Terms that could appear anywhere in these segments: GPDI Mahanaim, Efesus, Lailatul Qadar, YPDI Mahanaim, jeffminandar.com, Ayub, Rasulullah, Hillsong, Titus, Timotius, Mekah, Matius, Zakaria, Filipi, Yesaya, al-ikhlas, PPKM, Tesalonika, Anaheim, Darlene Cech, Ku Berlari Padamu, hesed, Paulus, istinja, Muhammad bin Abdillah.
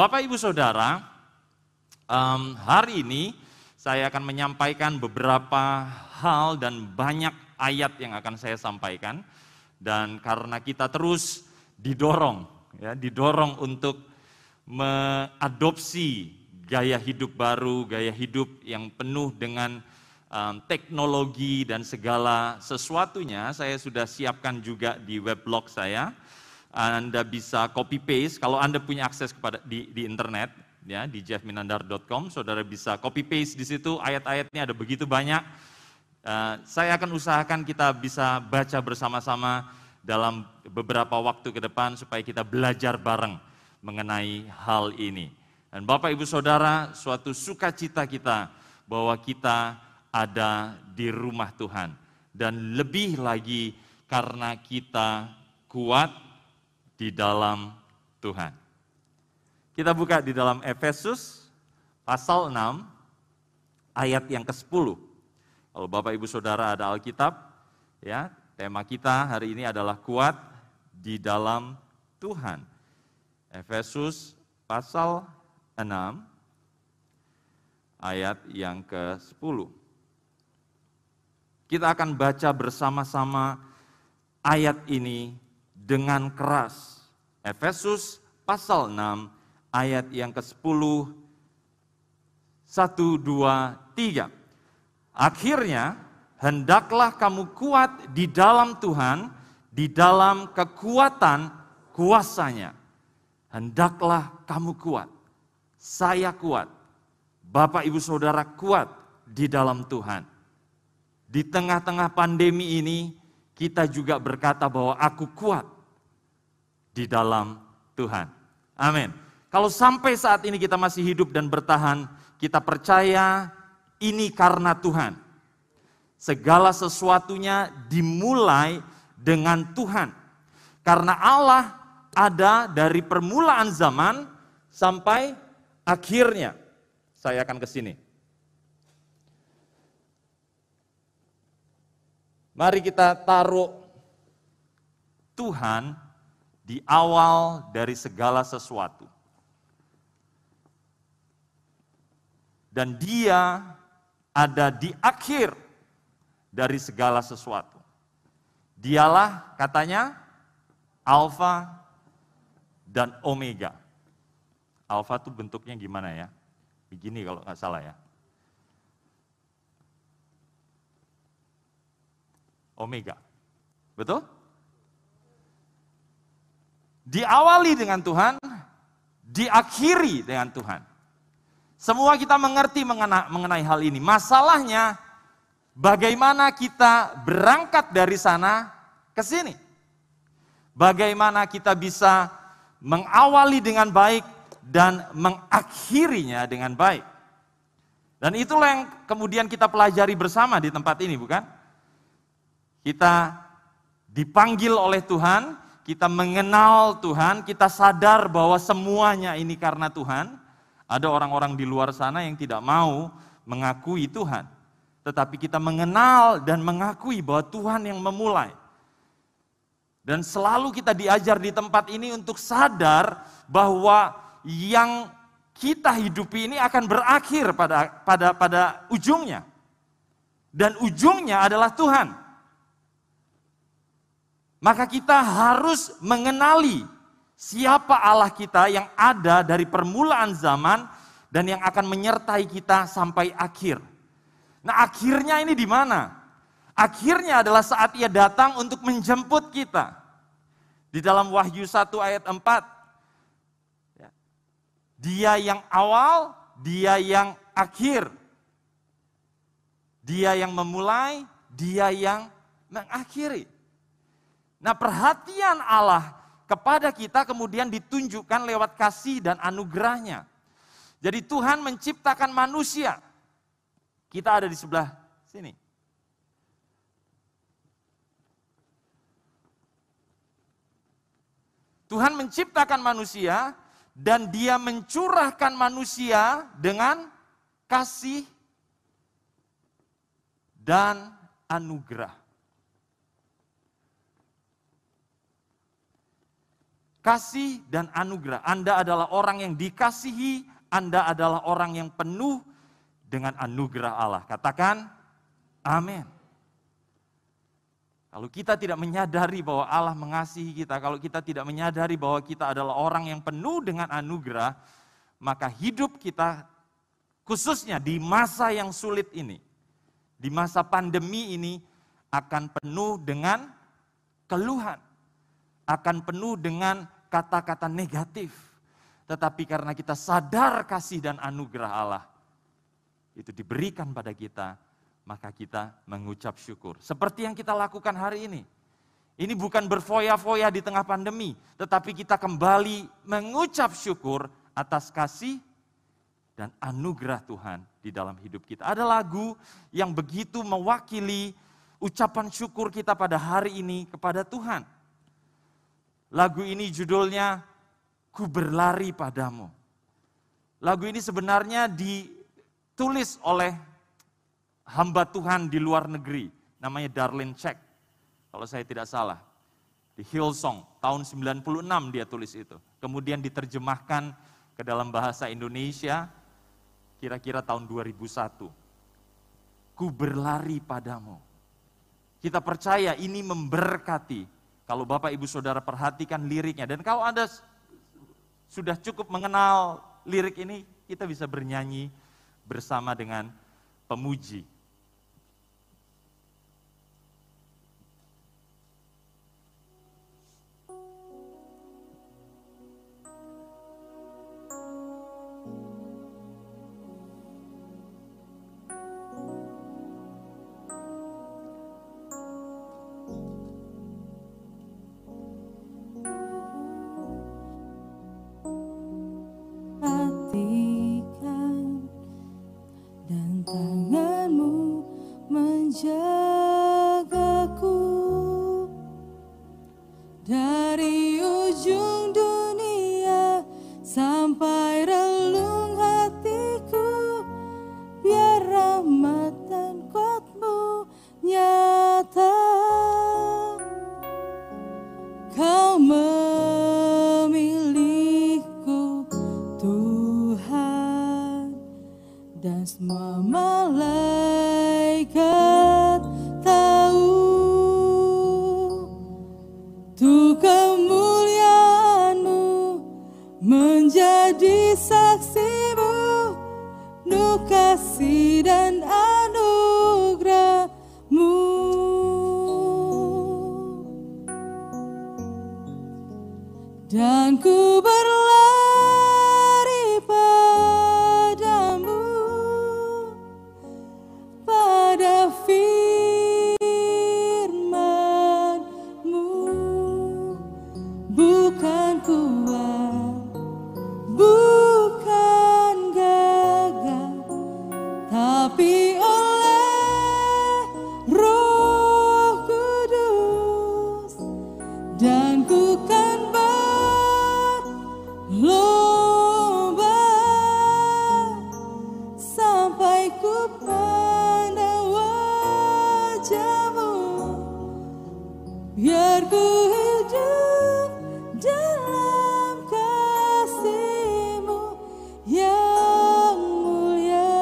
Bapak Ibu Saudara, hari ini saya akan menyampaikan beberapa hal dan banyak ayat yang akan saya sampaikan. Dan karena kita terus didorong, ya, didorong untuk mengadopsi gaya hidup baru, gaya hidup yang penuh dengan teknologi dan segala sesuatunya, saya sudah siapkan juga di weblog saya. Anda bisa copy paste kalau Anda punya akses kepada di internet, ya, di jeffminandar.com. Saudara bisa copy paste di situ, ayat-ayatnya ada begitu banyak. Saya akan usahakan kita bisa baca bersama-sama dalam beberapa waktu ke depan supaya kita belajar bareng mengenai hal ini. Dan Bapak Ibu Saudara, suatu sukacita kita bahwa kita ada di rumah Tuhan, dan lebih lagi karena kita kuat di dalam Tuhan. Kita buka di dalam Efesus pasal 6 ayat yang ke-10. Kalau Bapak Ibu Saudara ada Alkitab, ya, tema kita hari ini adalah kuat di dalam Tuhan. Efesus pasal 6 ayat yang ke-10. Kita akan baca bersama-sama ayat ini dengan keras. Efesus pasal 6 ayat yang ke-10, 1, 2, 3. Akhirnya hendaklah kamu kuat di dalam Tuhan, di dalam kekuatan kuasa-Nya. Hendaklah kamu kuat, saya kuat, Bapak Ibu Saudara kuat di dalam Tuhan. Di tengah-tengah pandemi ini, kita juga berkata bahwa aku kuat di dalam Tuhan. Amin. Kalau sampai saat ini kita masih hidup dan bertahan, kita percaya ini karena Tuhan. Segala sesuatunya dimulai dengan Tuhan. Karena Allah ada dari permulaan zaman sampai akhirnya. Saya akan ke sini. Mari kita taruh Tuhan di awal dari segala sesuatu. Dan Dia ada di akhir dari segala sesuatu. Dialah katanya Alfa dan Omega. Alfa itu bentuknya gimana ya? Begini kalau nggak salah ya. Omega. Betul? Diawali dengan Tuhan, diakhiri dengan Tuhan. Semua kita mengerti mengenai hal ini. Masalahnya bagaimana kita berangkat dari sana ke sini? Bagaimana kita bisa mengawali dengan baik dan mengakhirinya dengan baik? Dan itulah yang kemudian kita pelajari bersama di tempat ini, bukan? Kita dipanggil oleh Tuhan, kita mengenal Tuhan, kita sadar bahwa semuanya ini karena Tuhan. Ada orang-orang di luar sana yang tidak mau mengakui Tuhan. Tetapi kita mengenal dan mengakui bahwa Tuhan yang memulai. Dan selalu kita diajar di tempat ini untuk sadar bahwa yang kita hidupi ini akan berakhir pada ujungnya. Dan ujungnya adalah Tuhan. Maka kita harus mengenali siapa Allah kita yang ada dari permulaan zaman dan yang akan menyertai kita sampai akhir. Nah, akhirnya ini di mana? Akhirnya adalah saat Ia datang untuk menjemput kita. Di dalam Wahyu 1 ayat 4. Dia yang awal, Dia yang akhir. Dia yang memulai, Dia yang mengakhiri. Nah, perhatian Allah kepada kita kemudian ditunjukkan lewat kasih dan anugerah-Nya. Jadi Tuhan menciptakan manusia. Kita ada di sebelah sini. Tuhan menciptakan manusia dan Dia mencurahkan manusia dengan kasih dan anugerah. Kasih dan anugerah. Anda adalah orang yang dikasihi, Anda adalah orang yang penuh dengan anugerah Allah. Katakan, amin. Kalau kita tidak menyadari bahwa Allah mengasihi kita, kalau kita tidak menyadari bahwa kita adalah orang yang penuh dengan anugerah, maka hidup kita, khususnya di masa yang sulit ini, di masa pandemi ini, akan penuh dengan keluhan, akan penuh dengan kata-kata negatif. Tetapi karena kita sadar kasih dan anugerah Allah, itu diberikan pada kita, maka kita mengucap syukur. Seperti yang kita lakukan hari ini. Ini bukan berfoya-foya di tengah pandemi, tetapi kita kembali mengucap syukur atas kasih dan anugerah Tuhan di dalam hidup kita. Ada lagu yang begitu mewakili ucapan syukur kita pada hari ini kepada Tuhan. Lagu ini judulnya Ku Berlari Padamu. Lagu ini sebenarnya ditulis oleh hamba Tuhan di luar negeri, namanya Darlene Cech, kalau saya tidak salah. Di Hillsong, tahun 96 dia tulis itu. Kemudian diterjemahkan ke dalam bahasa Indonesia, kira-kira tahun 2001. Ku berlari padamu. Kita percaya ini memberkati. Kalau Bapak Ibu Saudara perhatikan liriknya, dan kalau Anda sudah cukup mengenal lirik ini, kita bisa bernyanyi bersama dengan pemuji. Dan ku berlari padamu, pada firman-Mu, bukan kuat, bukan gagah, tapi oleh Roh Kudus, dan ku kan lomba sampai ku pandang wajah-Mu, biar ku hidup dalam kasih-Mu yang mulia.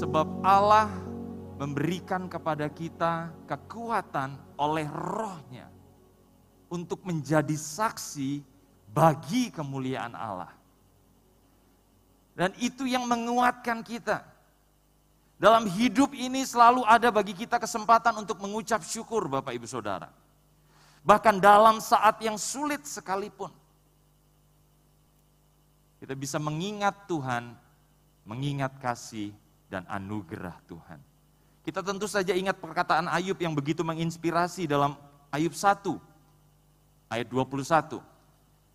Sebab Allah memberikan kepada kita kekuatan oleh Roh-Nya untuk menjadi saksi bagi kemuliaan Allah. Dan itu yang menguatkan kita. Dalam hidup ini selalu ada bagi kita kesempatan untuk mengucap syukur, Bapak Ibu Saudara. Bahkan dalam saat yang sulit sekalipun, kita bisa mengingat Tuhan, mengingat kasih dan anugerah Tuhan. Kita tentu saja ingat perkataan Ayub yang begitu menginspirasi dalam Ayub 1. Ayat 21,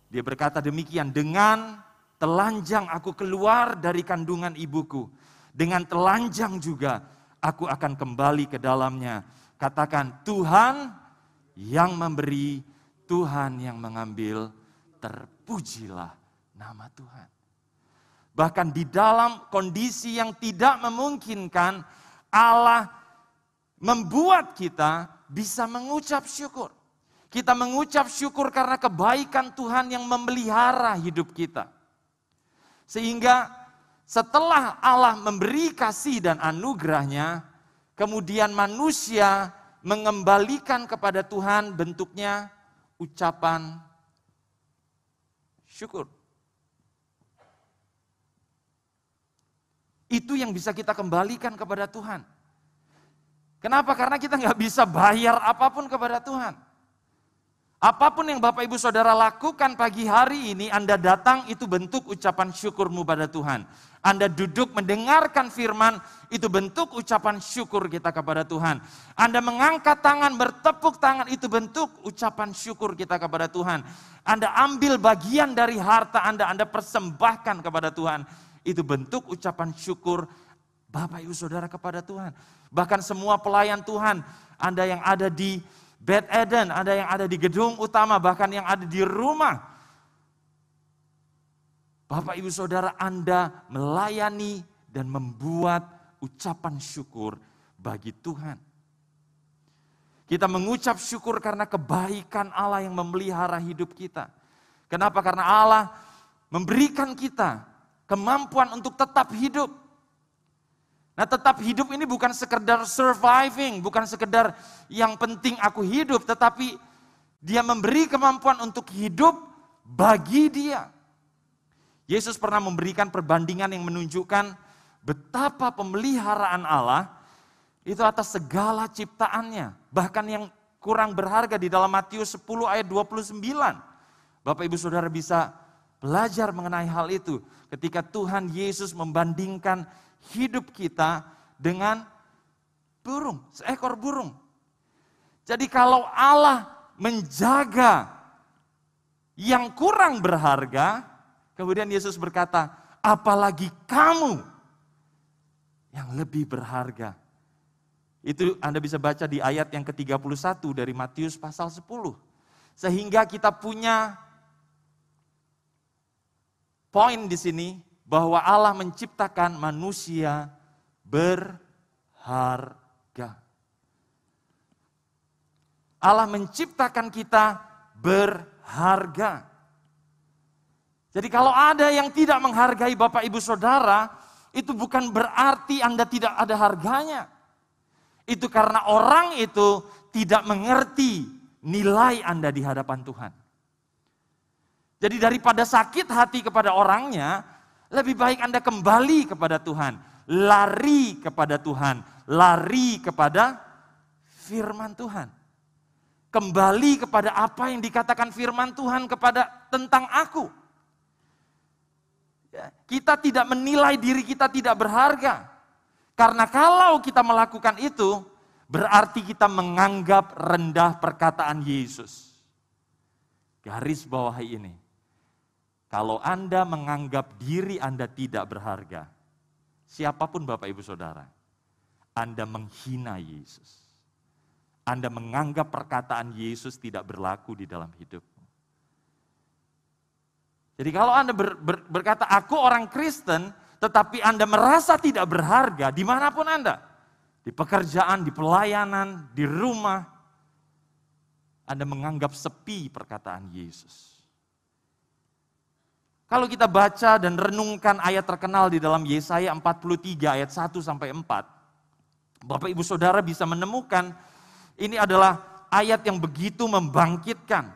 dia berkata demikian, dengan telanjang aku keluar dari kandungan ibuku, dengan telanjang juga aku akan kembali ke dalamnya. Katakan, Tuhan yang memberi, Tuhan yang mengambil, terpujilah nama Tuhan. Bahkan di dalam kondisi yang tidak memungkinkan, Allah membuat kita bisa mengucap syukur. Kita mengucap syukur karena kebaikan Tuhan yang memelihara hidup kita. Sehingga setelah Allah memberi kasih dan anugerahnya, kemudian manusia mengembalikan kepada Tuhan bentuknya ucapan syukur. Itu yang bisa kita kembalikan kepada Tuhan. Kenapa? Karena kita nggak bisa bayar apapun kepada Tuhan. Apapun yang Bapak Ibu Saudara lakukan pagi hari ini, Anda datang itu bentuk ucapan syukurmu pada Tuhan. Anda duduk mendengarkan firman, itu bentuk ucapan syukur kita kepada Tuhan. Anda mengangkat tangan, bertepuk tangan, itu bentuk ucapan syukur kita kepada Tuhan. Anda ambil bagian dari harta Anda persembahkan kepada Tuhan. Itu bentuk ucapan syukur Bapak Ibu Saudara kepada Tuhan. Bahkan semua pelayan Tuhan, Anda yang ada di Bed Eden, ada yang ada di gedung utama, bahkan yang ada di rumah. Bapak, Ibu, Saudara, Anda melayani dan membuat ucapan syukur bagi Tuhan. Kita mengucap syukur karena kebaikan Allah yang memelihara hidup kita. Kenapa? Karena Allah memberikan kita kemampuan untuk tetap hidup. Nah, tetap hidup ini bukan sekedar surviving, bukan sekedar yang penting aku hidup, tetapi dia memberi kemampuan untuk hidup bagi dia. Yesus pernah memberikan perbandingan yang menunjukkan betapa pemeliharaan Allah itu atas segala ciptaannya, bahkan yang kurang berharga di dalam Matius 10 ayat 29. Bapak Ibu Saudara bisa belajar mengenai hal itu ketika Tuhan Yesus membandingkan hidup kita dengan burung, seekor burung. Jadi kalau Allah menjaga yang kurang berharga, kemudian Yesus berkata, apalagi kamu yang lebih berharga. Itu Anda bisa baca di ayat yang ke-31 dari Matius pasal 10. Sehingga kita punya poin di sini, bahwa Allah menciptakan manusia berharga. Allah menciptakan kita berharga. Jadi kalau ada yang tidak menghargai Bapak Ibu Saudara, itu bukan berarti Anda tidak ada harganya. Itu karena orang itu tidak mengerti nilai Anda di hadapan Tuhan. Jadi daripada sakit hati kepada orangnya, lebih baik Anda kembali kepada Tuhan, lari kepada Tuhan, lari kepada firman Tuhan. Kembali kepada apa yang dikatakan firman Tuhan kepada tentang aku. Kita tidak menilai diri kita tidak berharga. Karena kalau kita melakukan itu, berarti kita menganggap rendah perkataan Yesus. Garis bawahi ini. Kalau Anda menganggap diri Anda tidak berharga, siapapun Bapak Ibu Saudara, Anda menghina Yesus. Anda menganggap perkataan Yesus tidak berlaku di dalam hidupmu. Jadi kalau Anda berkata, aku orang Kristen, tetapi Anda merasa tidak berharga dimanapun Anda. Di pekerjaan, di pelayanan, di rumah. Anda menganggap sepi perkataan Yesus. Kalau kita baca dan renungkan ayat terkenal di dalam Yesaya 43 ayat 1-4, Bapak Ibu Saudara bisa menemukan ini adalah ayat yang begitu membangkitkan.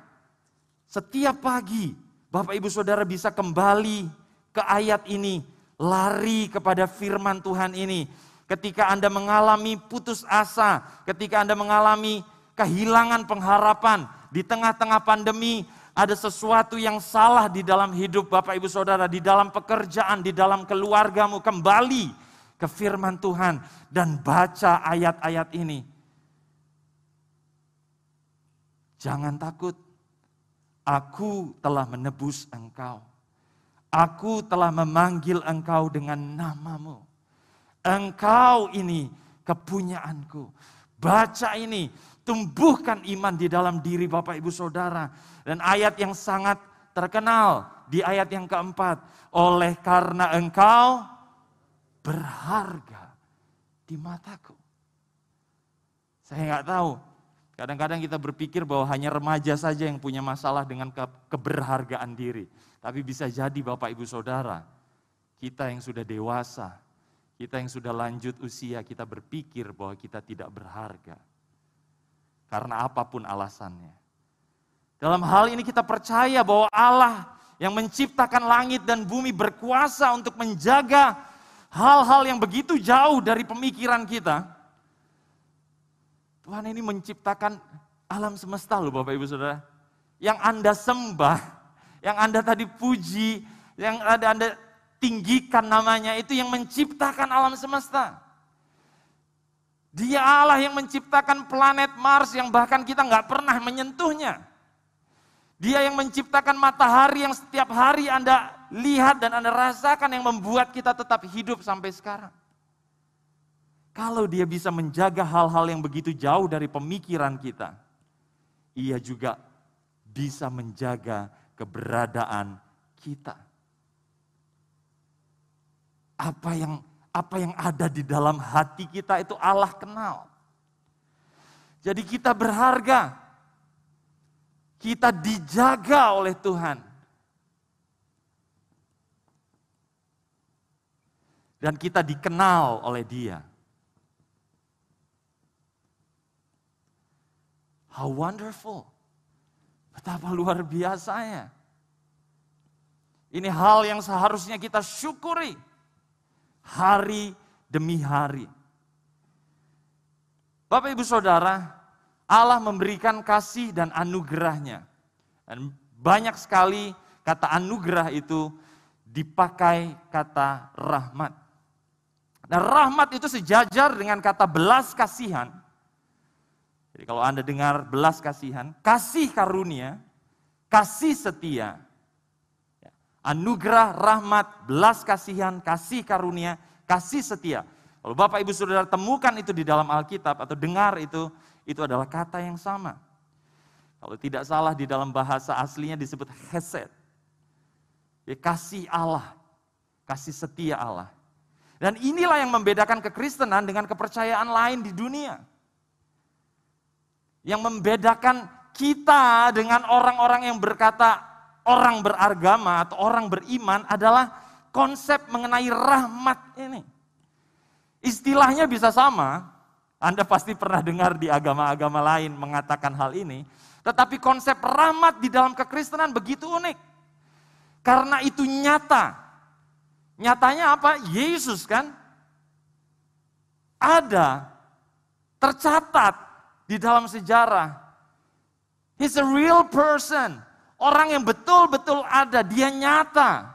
Setiap pagi Bapak Ibu Saudara bisa kembali ke ayat ini, lari kepada firman Tuhan ini. Ketika Anda mengalami putus asa, ketika Anda mengalami kehilangan pengharapan di tengah-tengah pandemi, ada sesuatu yang salah di dalam hidup Bapak Ibu Saudara, di dalam pekerjaan, di dalam keluargamu, kembali ke firman Tuhan dan baca ayat-ayat ini. Jangan takut, aku telah menebus engkau. Aku telah memanggil engkau dengan namamu. Engkau ini kepunyaanku. Baca ini. Tumbuhkan iman di dalam diri Bapak Ibu Saudara. Dan ayat yang sangat terkenal di ayat yang keempat. Oleh karena engkau berharga di mataku. Saya nggak tahu Kadang-kadang kita berpikir bahwa hanya remaja saja yang punya masalah dengan keberhargaan diri. Tapi bisa jadi Bapak Ibu Saudara, kita yang sudah dewasa, kita yang sudah lanjut usia, kita berpikir bahwa kita tidak berharga. Karena apapun alasannya. Dalam hal ini kita percaya bahwa Allah yang menciptakan langit dan bumi berkuasa untuk menjaga hal-hal yang begitu jauh dari pemikiran kita. Tuhan ini menciptakan alam semesta loh Bapak Ibu Saudara. Yang Anda sembah, yang Anda tadi puji, yang Anda tinggikan namanya, itu yang menciptakan alam semesta. Dia Allah yang menciptakan planet Mars yang bahkan kita nggak pernah menyentuhnya. Dia yang menciptakan matahari yang setiap hari Anda lihat dan Anda rasakan, yang membuat kita tetap hidup sampai sekarang. Kalau dia bisa menjaga hal-hal yang begitu jauh dari pemikiran kita, ia juga bisa menjaga keberadaan kita. Apa yang ada di dalam hati kita itu Allah kenal. Jadi kita berharga. Kita dijaga oleh Tuhan. Dan kita dikenal oleh Dia. How wonderful. Betapa luar biasanya. Ini hal yang seharusnya kita syukuri. Hari demi hari. Bapak Ibu Saudara, Allah memberikan kasih dan anugerahnya. Dan banyak sekali kata anugerah itu dipakai kata rahmat. Dan rahmat itu sejajar dengan kata belas kasihan. Jadi kalau Anda dengar belas kasihan, kasih karunia, kasih setia. Anugerah, rahmat, belas kasihan, kasih karunia, kasih setia. Kalau Bapak Ibu Saudara temukan itu di dalam Alkitab atau dengar itu adalah kata yang sama. Kalau tidak salah di dalam bahasa aslinya disebut hesed. Ya, kasih Allah, kasih setia Allah. Dan inilah yang membedakan kekristenan dengan kepercayaan lain di dunia. Yang membedakan kita dengan orang-orang yang berkata, orang beragama atau orang beriman adalah konsep mengenai rahmat ini. Istilahnya bisa sama, Anda pasti pernah dengar di agama-agama lain mengatakan hal ini. Tetapi konsep rahmat di dalam kekristenan begitu unik. Karena itu nyata. Nyatanya apa? Yesus kan ada, tercatat di dalam sejarah. He's a real person. Orang yang betul-betul ada, dia nyata.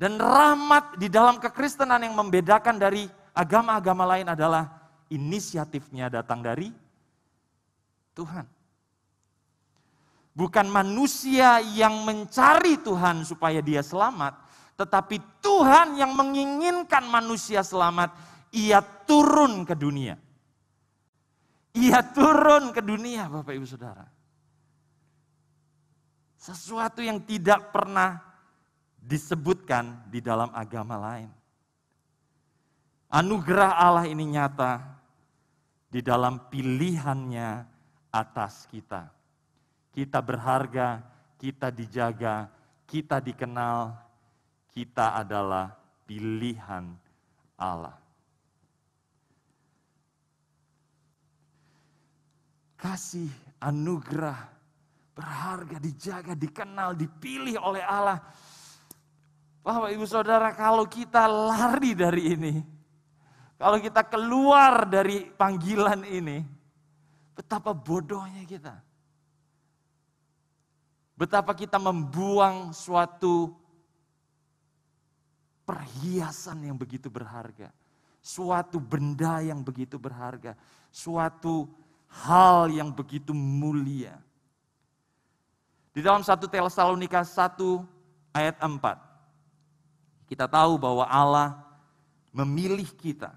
Dan rahmat di dalam kekristenan yang membedakan dari agama-agama lain adalah inisiatifnya datang dari Tuhan. Bukan manusia yang mencari Tuhan supaya dia selamat, tetapi Tuhan yang menginginkan manusia selamat, ia turun ke dunia. Ia turun ke dunia, Bapak Ibu Saudara. Sesuatu yang tidak pernah disebutkan di dalam agama lain. Anugerah Allah ini nyata di dalam pilihannya atas kita. Kita berharga, kita dijaga, kita dikenal, kita adalah pilihan Allah. Kasih, anugerah, berharga, dijaga, dikenal, dipilih oleh Allah. Bapak Ibu Saudara, kalau kita lari dari ini, kalau kita keluar dari panggilan ini, betapa bodohnya kita. Betapa kita membuang suatu perhiasan yang begitu berharga. Suatu benda yang begitu berharga. Suatu hal yang begitu mulia. Di dalam 1 Tesalonika 1 ayat 4. Kita tahu bahwa Allah memilih kita.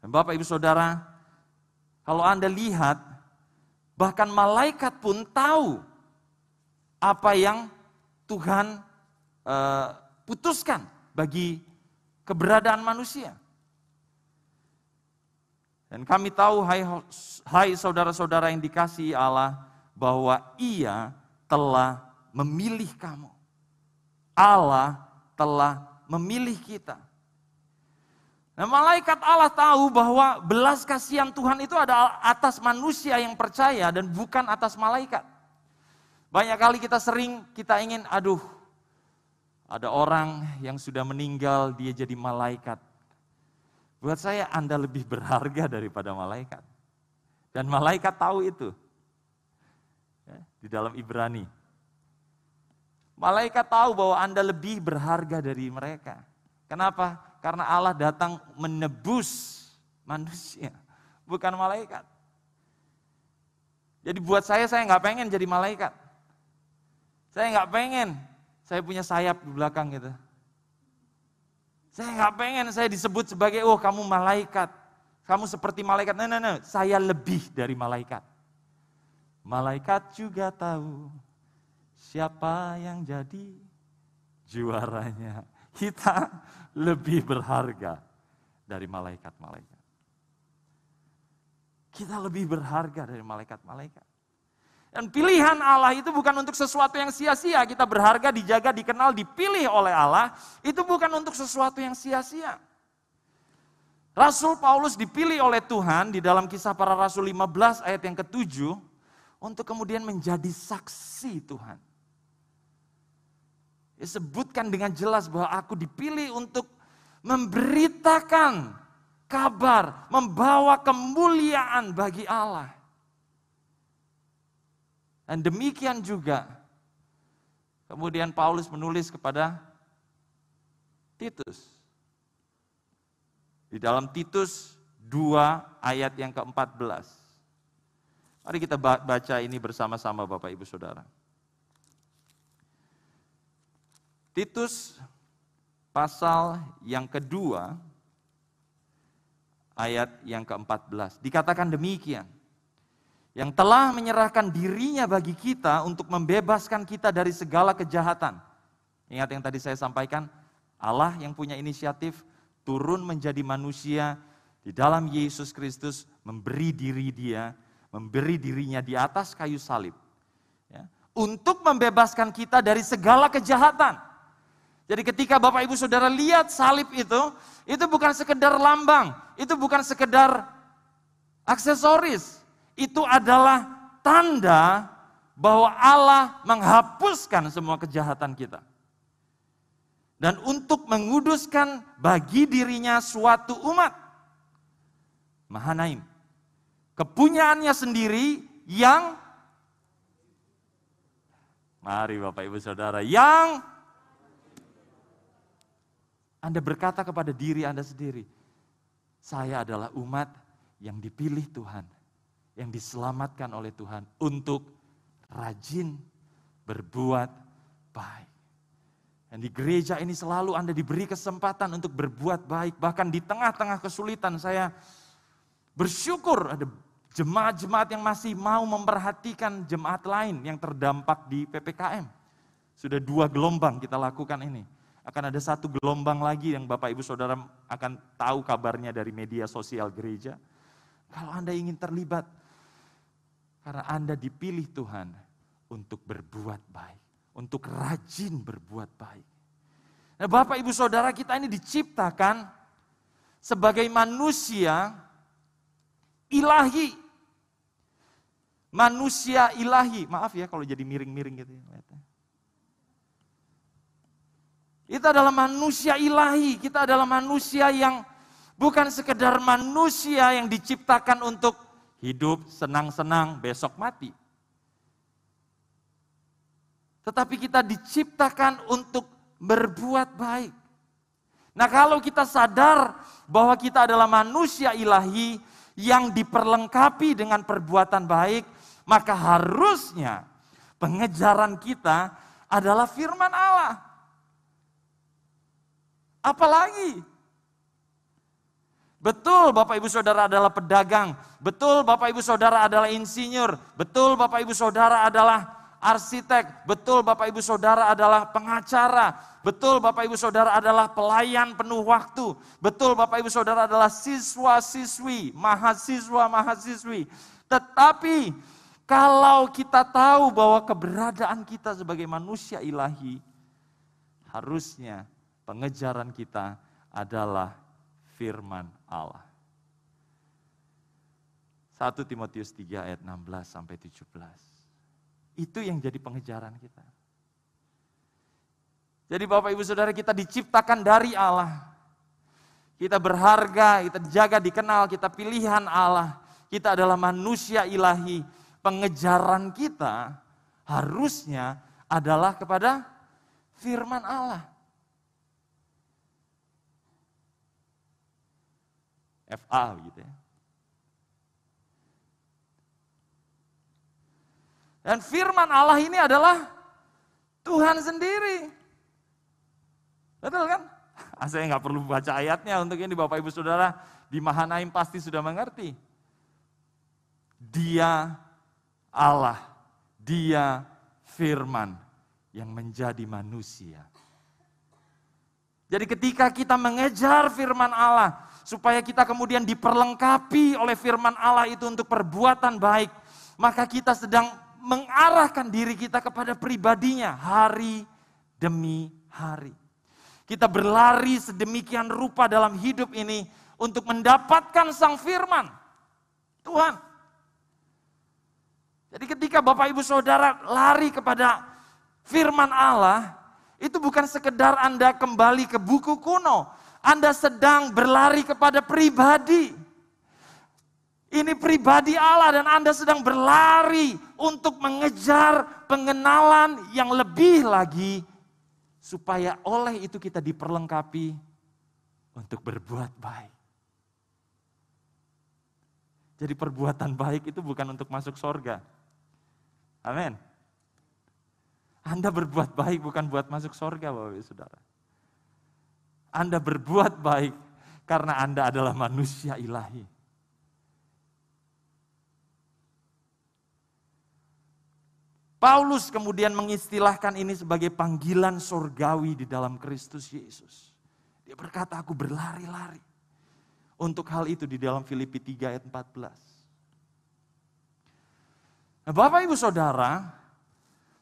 Dan Bapak Ibu Saudara, kalau Anda lihat, bahkan malaikat pun tahu apa yang Tuhan putuskan bagi keberadaan manusia. Dan kami tahu, hai saudara-saudara yang dikasihi Allah, bahwa Ia telah memilih kamu. Allah telah memilih kita. Nah, malaikat Allah tahu bahwa belas kasihan Tuhan itu ada atas manusia yang percaya dan bukan atas malaikat. Banyak kali kita ingin, aduh, ada orang yang sudah meninggal, dia jadi malaikat. Buat saya, Anda lebih berharga daripada malaikat. Dan malaikat tahu itu. Di dalam Ibrani. Malaikat tahu bahwa Anda lebih berharga dari mereka. Kenapa? Karena Allah datang menebus manusia, bukan malaikat. Jadi buat saya nggak pengen jadi malaikat. Saya nggak pengen saya punya sayap di belakang gitu. Saya nggak pengen saya disebut sebagai, oh kamu malaikat, kamu seperti malaikat. No. Saya lebih dari malaikat. Malaikat juga tahu siapa yang jadi juaranya. Kita lebih berharga dari malaikat-malaikat. Kita lebih berharga dari malaikat-malaikat. Dan pilihan Allah itu bukan untuk sesuatu yang sia-sia. Kita berharga, dijaga, dikenal, dipilih oleh Allah. Itu bukan untuk sesuatu yang sia-sia. Rasul Paulus dipilih oleh Tuhan di dalam Kisah Para Rasul 15 ayat yang ke-7. Untuk kemudian menjadi saksi Tuhan. Disebutkan dengan jelas bahwa aku dipilih untuk memberitakan kabar, membawa kemuliaan bagi Allah. Dan demikian juga, kemudian Paulus menulis kepada Titus. Di dalam Titus 2 ayat yang ke-14. Mari kita baca ini bersama-sama Bapak Ibu Saudara. Titus pasal yang kedua, ayat yang ke-14. Dikatakan demikian. Yang telah menyerahkan dirinya bagi kita untuk membebaskan kita dari segala kejahatan. Ingat yang tadi saya sampaikan, Allah yang punya inisiatif turun menjadi manusia di dalam Yesus Kristus, memberi dirinya di atas kayu salib. Ya, untuk membebaskan kita dari segala kejahatan. Jadi ketika Bapak Ibu Saudara lihat salib itu bukan sekedar lambang, itu bukan sekedar aksesoris. Itu adalah tanda bahwa Allah menghapuskan semua kejahatan kita. Dan untuk menguduskan bagi dirinya suatu umat. Mahanaim. Kepunyaannya sendiri yang, mari Bapak Ibu Saudara, yang Anda berkata kepada diri Anda sendiri, saya adalah umat yang dipilih Tuhan. Yang diselamatkan oleh Tuhan untuk rajin berbuat baik. Dan di gereja ini selalu Anda diberi kesempatan untuk berbuat baik. Bahkan di tengah-tengah kesulitan saya bersyukur ada jemaat-jemaat yang masih mau memperhatikan jemaat lain yang terdampak di PPKM. Sudah 2 gelombang kita lakukan ini. Akan ada 1 gelombang lagi yang Bapak Ibu Saudara akan tahu kabarnya dari media sosial gereja. Kalau Anda ingin terlibat. Karena Anda dipilih Tuhan untuk berbuat baik, untuk rajin berbuat baik. Nah, Bapak Ibu Saudara, kita ini diciptakan sebagai manusia ilahi. Manusia ilahi. Maaf ya kalau jadi miring-miring gitu. Kita adalah manusia ilahi, kita adalah manusia yang bukan sekedar manusia yang diciptakan untuk hidup senang-senang, besok mati. Tetapi kita diciptakan untuk berbuat baik. Nah, kalau kita sadar bahwa kita adalah manusia ilahi yang diperlengkapi dengan perbuatan baik, maka harusnya pengejaran kita adalah firman Allah. Apalagi? Betul Bapak Ibu Saudara adalah pedagang, betul Bapak Ibu Saudara adalah insinyur, betul Bapak Ibu Saudara adalah arsitek, betul Bapak Ibu Saudara adalah pengacara, betul Bapak Ibu Saudara adalah pelayan penuh waktu, betul Bapak Ibu Saudara adalah siswa-siswi, mahasiswa-mahasiswi. Tetapi kalau kita tahu bahwa keberadaan kita sebagai manusia ilahi, harusnya pengejaran kita adalah firman Allah. 1 Timotius 3 ayat 16 sampai 17. Itu yang jadi pengejaran kita. Jadi Bapak Ibu Saudara, kita diciptakan dari Allah. Kita berharga, kita dijaga, dikenal, kita pilihan Allah. Kita adalah manusia ilahi. Pengejaran kita harusnya adalah kepada firman Allah. FA gitu ya. Dan firman Allah ini adalah Tuhan sendiri. Betul kan? Saya nggak perlu baca ayatnya untuk ini, Bapak Ibu Saudara di Mahanaim pasti sudah mengerti. Dia Allah, Dia firman yang menjadi manusia. Jadi ketika kita mengejar firman Allah, supaya kita kemudian diperlengkapi oleh firman Allah itu untuk perbuatan baik, maka kita sedang mengarahkan diri kita kepada pribadinya hari demi hari. Kita berlari sedemikian rupa dalam hidup ini untuk mendapatkan sang firman Tuhan. Jadi ketika Bapak Ibu Saudara lari kepada firman Allah, itu bukan sekedar Anda kembali ke buku kuno, Anda sedang berlari kepada pribadi. Ini pribadi Allah dan Anda sedang berlari untuk mengejar pengenalan yang lebih lagi. Supaya oleh itu kita diperlengkapi untuk berbuat baik. Jadi perbuatan baik itu bukan untuk masuk surga. Amin. Anda berbuat baik bukan buat masuk surga Bapak Ibu Saudara. Anda berbuat baik karena Anda adalah manusia ilahi. Paulus kemudian mengistilahkan ini sebagai panggilan surgawi di dalam Kristus Yesus. Dia berkata, aku berlari-lari untuk hal itu di dalam Filipi 3 ayat 14. Nah, Bapak Ibu Saudara,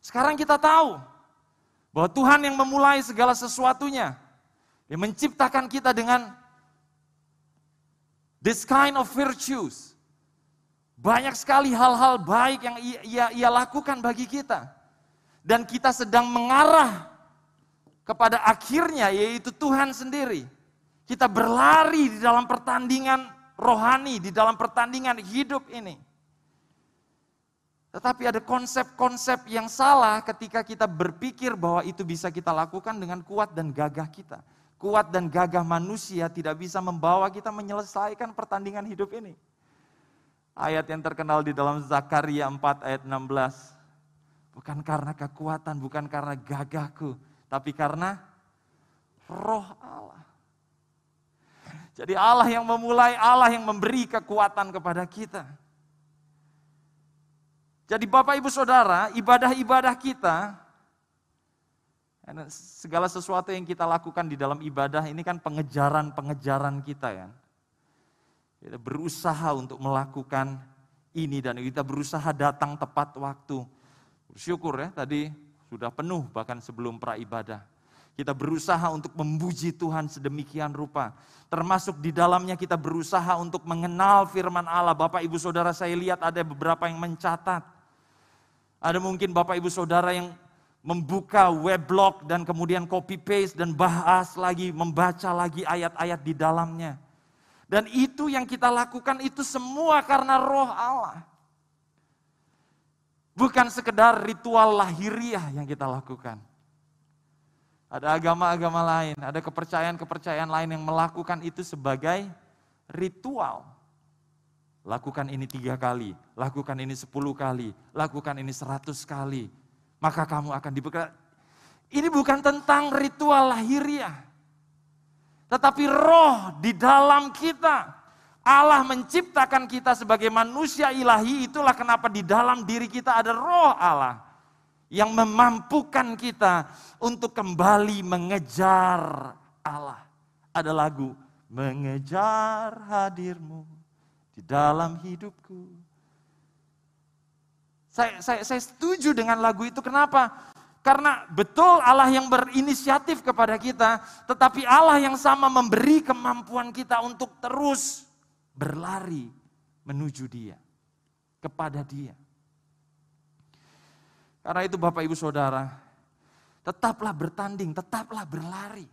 sekarang kita tahu bahwa Tuhan yang memulai segala sesuatunya. Dia menciptakan kita dengan this kind of virtues. Banyak sekali hal-hal baik yang ia lakukan bagi kita. Dan kita sedang mengarah kepada akhirnya yaitu Tuhan sendiri. Kita berlari di dalam pertandingan rohani, di dalam pertandingan hidup ini. Tetapi ada konsep-konsep yang salah ketika kita berpikir bahwa itu bisa kita lakukan dengan kuat dan gagah kita. Kuat dan gagah manusia tidak bisa membawa kita menyelesaikan pertandingan hidup ini. Ayat yang terkenal di dalam Zakaria 4 ayat 16. Bukan karena kekuatan, bukan karena gagahku, tapi karena roh Allah. Jadi Allah yang memulai, Allah yang memberi kekuatan kepada kita. Jadi Bapak Ibu Saudara, ibadah-ibadah kita, segala sesuatu yang kita lakukan di dalam ibadah ini kan pengejaran-pengejaran kita ya. Kita berusaha untuk melakukan ini dan kita berusaha datang tepat waktu. Bersyukur ya, tadi sudah penuh bahkan sebelum praibadah. Kita berusaha untuk memuji Tuhan sedemikian rupa. Termasuk di dalamnya kita berusaha untuk mengenal firman Allah. Bapak Ibu Saudara saya lihat ada beberapa yang mencatat. Ada mungkin Bapak Ibu Saudara yang membuka weblog dan kemudian copy paste dan bahas lagi, membaca lagi ayat-ayat di dalamnya. Dan itu yang kita lakukan itu semua karena roh Allah. Bukan sekedar ritual lahiriah yang kita lakukan. Ada agama-agama lain, ada kepercayaan-kepercayaan lain yang melakukan itu sebagai ritual. Lakukan ini 3 kali, lakukan ini 10 kali, lakukan ini 100 kali. Maka kamu akan diberkati. Ini bukan tentang ritual lahiriah. Tetapi roh di dalam kita, Allah menciptakan kita sebagai manusia ilahi, itulah kenapa di dalam diri kita ada roh Allah yang memampukan kita untuk kembali mengejar Allah. Ada lagu, mengejar hadirmu di dalam hidupku. Saya setuju dengan lagu itu, kenapa? Karena betul Allah yang berinisiatif kepada kita, tetapi Allah yang sama memberi kemampuan kita untuk terus berlari menuju Dia, kepada Dia. Karena itu Bapak Ibu Saudara, tetaplah bertanding, tetaplah berlari.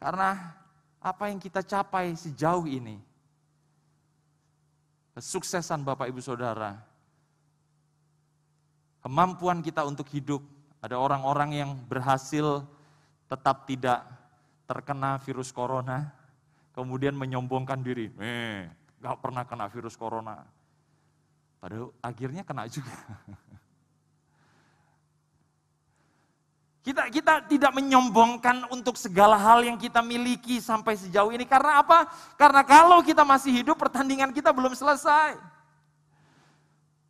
Karena apa yang kita capai sejauh ini, kesuksesan Bapak Ibu Saudara, kemampuan kita untuk hidup, ada orang-orang yang berhasil tetap tidak terkena virus corona, kemudian menyombongkan diri, gak pernah kena virus corona, padahal akhirnya kena juga. Kita tidak menyombongkan untuk segala hal yang kita miliki sampai sejauh ini. Karena apa? Karena kalau kita masih hidup, pertandingan kita belum selesai.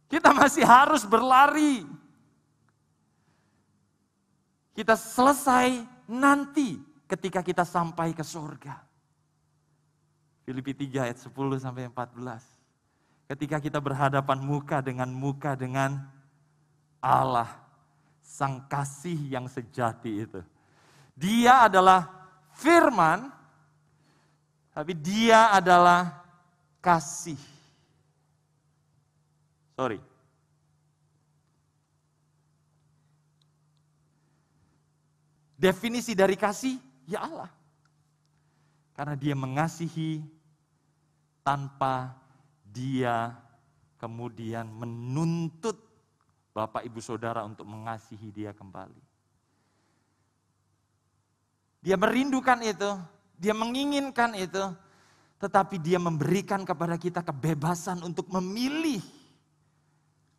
Kita masih harus berlari. Kita selesai nanti ketika kita sampai ke surga. Filipi 3 ayat 10 sampai 14. Ketika kita berhadapan muka dengan Allah. Sang kasih yang sejati itu. Dia adalah firman, tapi Dia adalah kasih. Definisi dari kasih, ya Allah. Karena Dia mengasihi tanpa Dia kemudian menuntut Bapak, Ibu, Saudara untuk mengasihi Dia kembali. Dia merindukan itu, Dia menginginkan itu, tetapi Dia memberikan kepada kita kebebasan untuk memilih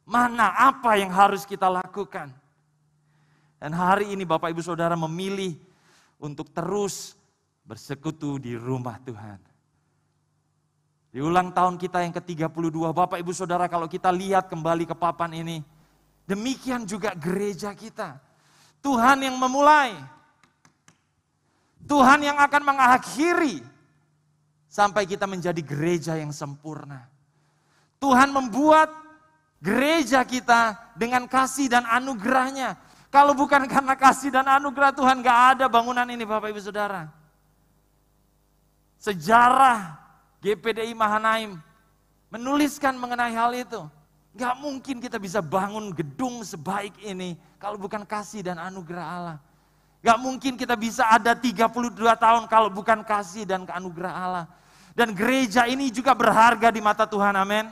mana apa yang harus kita lakukan. Dan hari ini Bapak, Ibu, Saudara memilih untuk terus bersekutu di rumah Tuhan. Di ulang tahun kita yang ke-32, Bapak, Ibu, Saudara kalau kita lihat kembali ke papan ini, demikian juga gereja kita. Tuhan yang memulai. Tuhan yang akan mengakhiri. Sampai kita menjadi gereja yang sempurna. Tuhan membuat gereja kita dengan kasih dan anugerahnya. Kalau bukan karena kasih dan anugerah Tuhan, gak ada bangunan ini Bapak Ibu Saudara. Sejarah GPDI Mahanaim menuliskan mengenai hal itu. Gak mungkin kita bisa bangun gedung sebaik ini kalau bukan kasih dan anugerah Allah. Gak mungkin kita bisa ada 32 tahun kalau bukan kasih dan anugerah Allah. Dan gereja ini juga berharga di mata Tuhan, amin.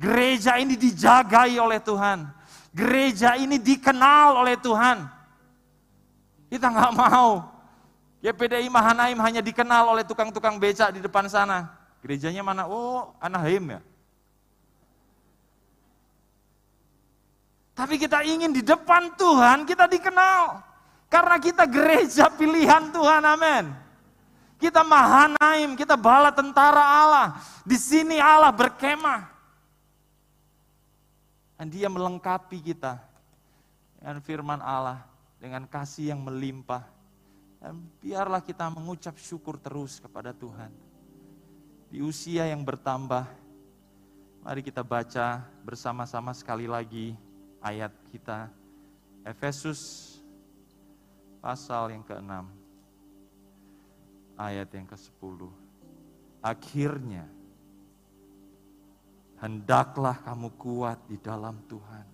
Gereja ini dijagai oleh Tuhan. Gereja ini dikenal oleh Tuhan. Kita gak mau YPDI Mahanaim hanya dikenal oleh tukang-tukang becak di depan sana. Gerejanya mana? Oh, Anaheim ya? Tapi kita ingin di depan Tuhan kita dikenal. Karena kita gereja pilihan Tuhan, amin. Kita Mahanaim, kita bala tentara Allah. Di sini Allah berkemah. Dan Dia melengkapi kita dengan firman Allah, dengan kasih yang melimpah. Dan biarlah kita mengucap syukur terus kepada Tuhan. Di usia yang bertambah, mari kita baca bersama-sama sekali lagi. Ayat kita, Efesus pasal yang ke-6, ayat yang ke-10. Akhirnya, hendaklah kamu kuat di dalam Tuhan,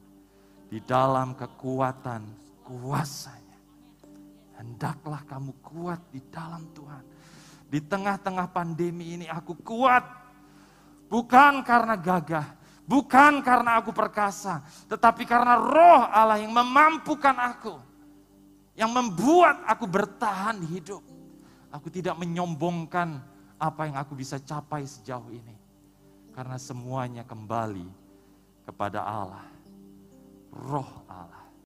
di dalam kekuatan kuasa-Nya. Hendaklah kamu kuat di dalam Tuhan. Di tengah-tengah pandemi ini aku kuat, bukan karena gagah, bukan karena aku perkasa, tetapi karena Roh Allah yang memampukan aku, yang membuat aku bertahan hidup. Aku tidak menyombongkan apa yang aku bisa capai sejauh ini, karena semuanya kembali kepada Allah, Roh Allah.